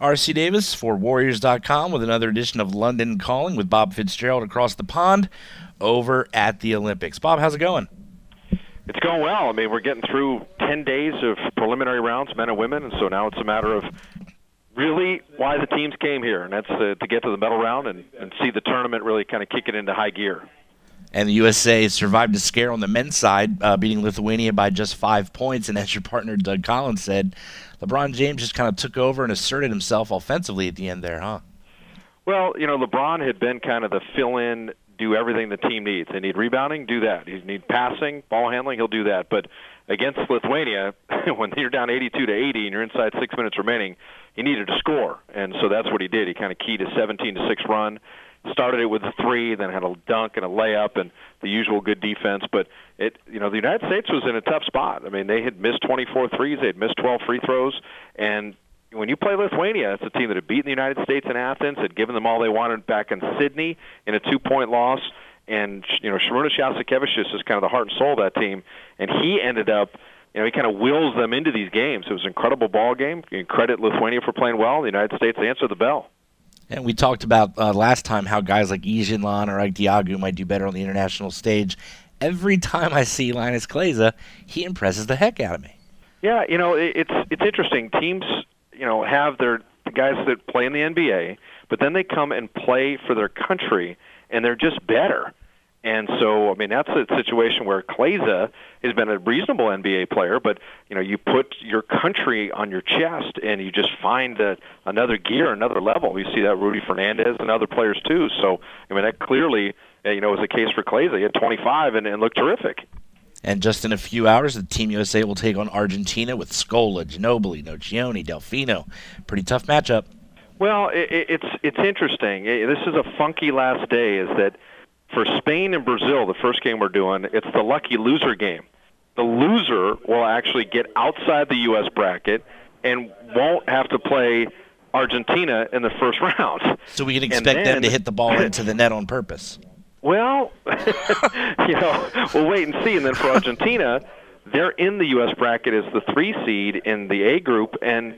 R.C. Davis for Warriors.com with another edition of London Calling with Bob Fitzgerald across the pond over at the Olympics. Bob, how's it going? It's going well. I mean, we're getting through 10 days of preliminary rounds, men and women, and so now it's a matter of really why the teams came here, and that's to get to the medal round and see the tournament really kind of kick it into high gear. And the USA survived a scare on the men's side, beating Lithuania by just 5 points. And as your partner Doug Collins said, LeBron James just kind of took over and asserted himself offensively at the end there, huh? Well, you know, LeBron had been kind of the fill-in, do everything the team needs. They need rebounding, do that. They need passing, ball handling, he'll do that. But against Lithuania, when you're down 82-80 and you're inside 6 minutes remaining, he needed to score. And so that's what he did. He kind of keyed a 17-6 run. Started it with a three, then had a dunk and a layup and the usual good defense. But, the United States was in a tough spot. I mean, they had missed 24 threes. They had missed 12 free throws. And when you play Lithuania, it's a team that had beaten the United States in Athens, had given them all they wanted back in Sydney in a two-point loss. And, Šarūnas Jasikevičius is kind of the heart and soul of that team. And he ended up, he kind of wills them into these games. It was an incredible ball game. You can credit Lithuania for playing well. The United States answered the bell. And we talked about last time how guys like Yi Jianlian or Ike Diagu might do better on the international stage. Every time I see Linas Kleiza, he impresses the heck out of me. Yeah, it's interesting. Teams, have the guys that play in the NBA, but then they come and play for their country, and they're just better. And so, that's a situation where Kleiza has been a reasonable NBA player, but, you put your country on your chest and you just find another gear, another level. You see that Rudy Fernandez and other players, too. So, that clearly, was the case for Kleiza. He had 25 and looked terrific. And just in a few hours, the Team USA will take on Argentina with Scola, Ginobili, Nocione, Delfino. Pretty tough matchup. Well, it's interesting. This is a funky last day is that, for Spain and Brazil, the first game we're doing, it's the lucky loser game. The loser will actually get outside the U.S. bracket and won't have to play Argentina in the first round. So we can expect them to hit the ball into the net on purpose. Well, we'll wait and see. And then for Argentina, they're in the U.S. bracket as the 3 seed in the A group, and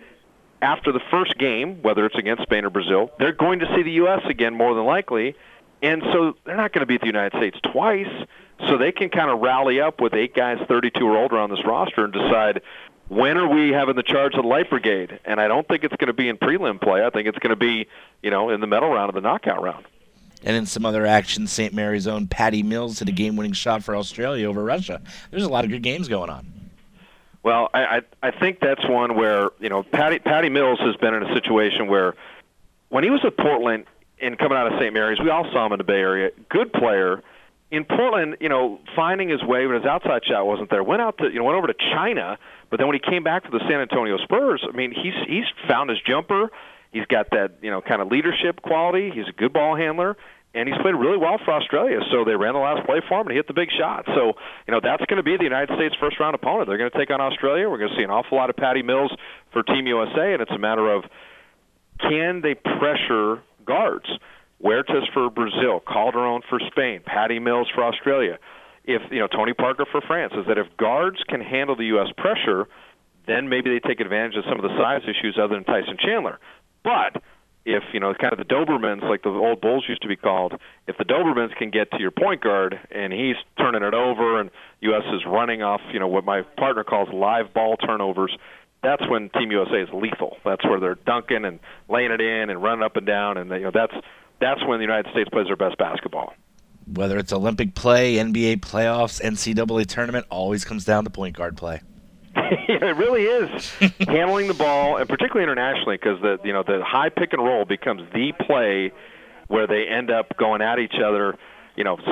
after the first game, whether it's against Spain or Brazil, they're going to see the U.S. again more than likely. And so they're not going to beat the United States twice, so they can kind of rally up with 8 guys 32 or older on this roster and decide, when are we having the charge of the Light Brigade? And I don't think it's going to be in prelim play. I think it's going to be, in the medal round of the knockout round. And in some other action, St. Mary's own Patty Mills hit a game-winning shot for Australia over Russia. There's a lot of good games going on. Well, I think that's one where, Patty Mills has been in a situation where when he was at Portland, and coming out of St. Mary's, we all saw him in the Bay Area. Good player. In Portland, finding his way when his outside shot wasn't there. Went over to China, but then when he came back to the San Antonio Spurs, he's found his jumper. He's got that, kind of leadership quality. He's a good ball handler, and he's played really well for Australia. So they ran the last play for him, and he hit the big shot. So, that's going to be the United States first-round opponent. They're going to take on Australia. We're going to see an awful lot of Patty Mills for Team USA, and it's a matter of can they pressure guards, Huertas for Brazil, Calderon for Spain, Patty Mills for Australia, Tony Parker for France, is that if guards can handle the U.S. pressure, then maybe they take advantage of some of the size issues other than Tyson Chandler. But if, kind of the Dobermans, like the old Bulls used to be called, if the Dobermans can get to your point guard and he's turning it over and U.S. is running off, what my partner calls live ball turnovers, that's when Team USA is lethal. That's where they're dunking and laying it in and running up and down, and that's when the United States plays their best basketball. Whether it's Olympic play, NBA playoffs, NCAA tournament, always comes down to point guard play. It really is. Handling the ball, and particularly internationally, because the high pick and roll becomes the play where they end up going at each other.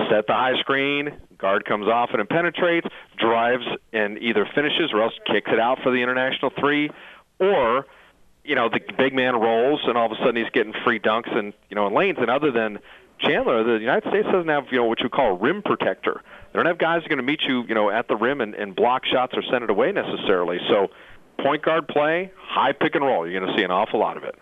Set the high screen, guard comes off and penetrates, drives and either finishes or else kicks it out for the international three, or, the big man rolls and all of a sudden he's getting free dunks and, in lanes. And other than Chandler, the United States doesn't have, what you call a rim protector. They don't have guys who are going to meet you, at the rim and block shots or send it away necessarily. So point guard play, high pick and roll, you're going to see an awful lot of it.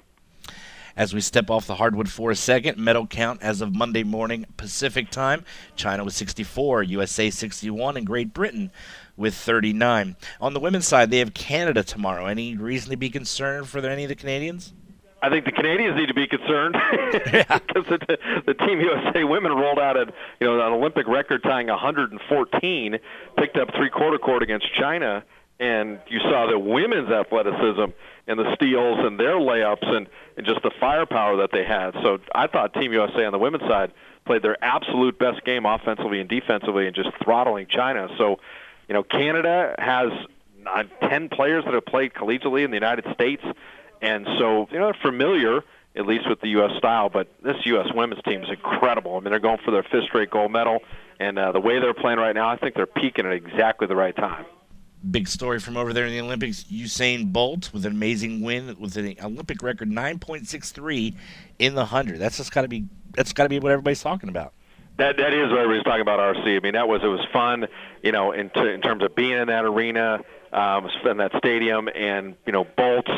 As we step off the hardwood for a second, medal count as of Monday morning Pacific time. China with 64, USA 61, and Great Britain with 39. On the women's side, they have Canada tomorrow. Any reason to be concerned for any of the Canadians? I think the Canadians need to be concerned because the Team USA women rolled out an Olympic record tying 114, picked up three-quarter court against China, and you saw the women's athleticism and the steals and their layups and just the firepower that they had. So I thought Team USA on the women's side played their absolute best game offensively and defensively and just throttling China. So, Canada has 10 players that have played collegiately in the United States. And so, they're familiar, at least with the U.S. style, but this U.S. women's team is incredible. I mean, they're going for their fifth straight gold medal, and the way they're playing right now, I think they're peaking at exactly the right time. Big story from over there in the Olympics, Usain Bolt with an amazing win with an Olympic record 9.63 in the 100. That's got to be what everybody's talking about. That is what everybody's talking about, RC. I mean, it was fun, in terms of being in that arena, in that stadium, and, Bolt's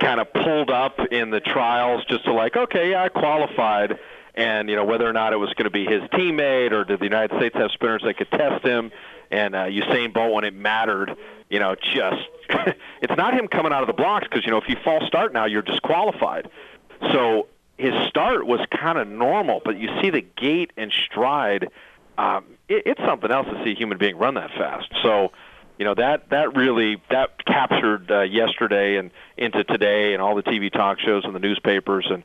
kind of pulled up in the trials just to I qualified, and whether or not it was going to be his teammate or did the United States have spinners that could test him, and Usain Bolt, when it mattered, it's not him coming out of the blocks because if you false start now you're disqualified. So his start was kind of normal, but you see the gait and stride. It's something else to see a human being run that fast. So. That really captured yesterday and into today and all the TV talk shows and the newspapers. And,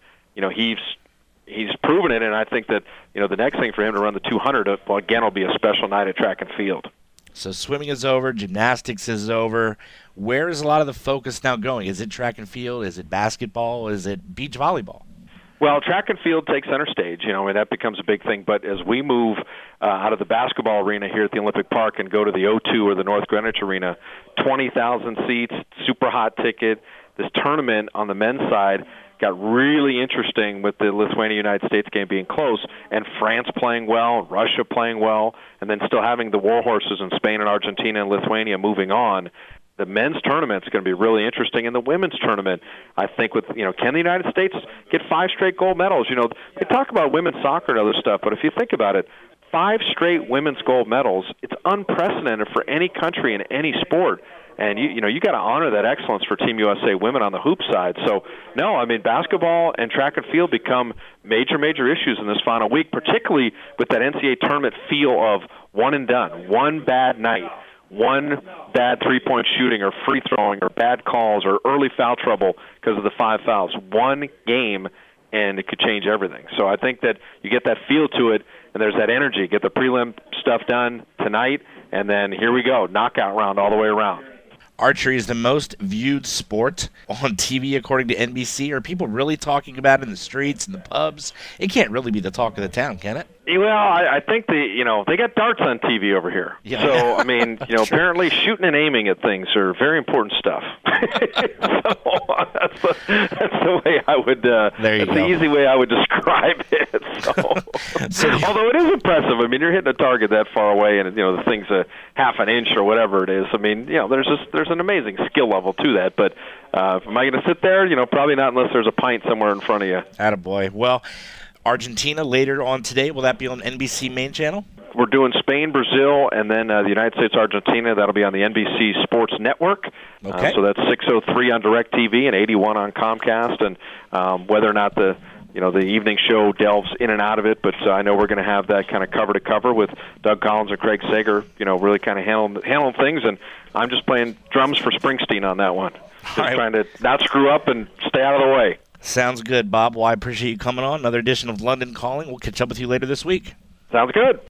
he's proven it. And I think that, the next thing for him to run the 200, again, will be a special night at track and field. So swimming is over. Gymnastics is over. Where is a lot of the focus now going? Is it track and field? Is it basketball? Is it beach volleyball? Well, track and field takes center stage, and that becomes a big thing. But as we move out of the basketball arena here at the Olympic Park and go to the O2 or the North Greenwich Arena, 20,000 seats, super hot ticket. This tournament on the men's side got really interesting with the Lithuania-United States game being close and France playing well, Russia playing well, and then still having the war horses in Spain and Argentina and Lithuania moving on. The men's tournament is going to be really interesting, and the women's tournament, I think, with can the United States get 5 straight gold medals? They talk about women's soccer and other stuff, but if you think about it, 5 straight women's gold medals, it's unprecedented for any country in any sport. And you got to honor that excellence for Team USA women on the hoop side. So no, I mean basketball and track and field become major issues in this final week, particularly with that NCAA tournament feel of one and done, one bad night. One bad three-point shooting or free throwing or bad calls or early foul trouble because of the 5 fouls. One game, and it could change everything. So I think that you get that feel to it, and there's that energy. Get the prelim stuff done tonight, and then here we go, knockout round all the way around. Archery is the most viewed sport on TV, according to NBC. Are people really talking about it in the streets and the pubs? It can't really be the talk of the town, can it? Well, I think they got darts on TV over here. Yeah. So, I mean, sure. Apparently shooting and aiming at things are very important stuff. So that's the way I would, the easy way I would describe it. So. Although it is impressive. I mean, you're hitting a target that far away and, the thing's a half an inch or whatever it is. I mean, there's an amazing skill level to that, but am I going to sit there? Probably not unless there's a pint somewhere in front of you. Attaboy. Well, Argentina later on today. Will that be on NBC main channel? We're doing Spain, Brazil, and then the United States, Argentina. That'll be on the NBC Sports Network. Okay. So that's 603 on DirecTV and 81 on Comcast. And whether or not the evening show delves in and out of it, but I know we're going to have that kind of cover to cover with Doug Collins and Craig Sager. Really kind of handling things, and I'm just playing drums for Springsteen on that one. Just trying to not screw up and stay out of the way. Sounds good, Bob. Well, I appreciate you coming on. Another edition of London Calling. We'll catch up with you later this week. Sounds good.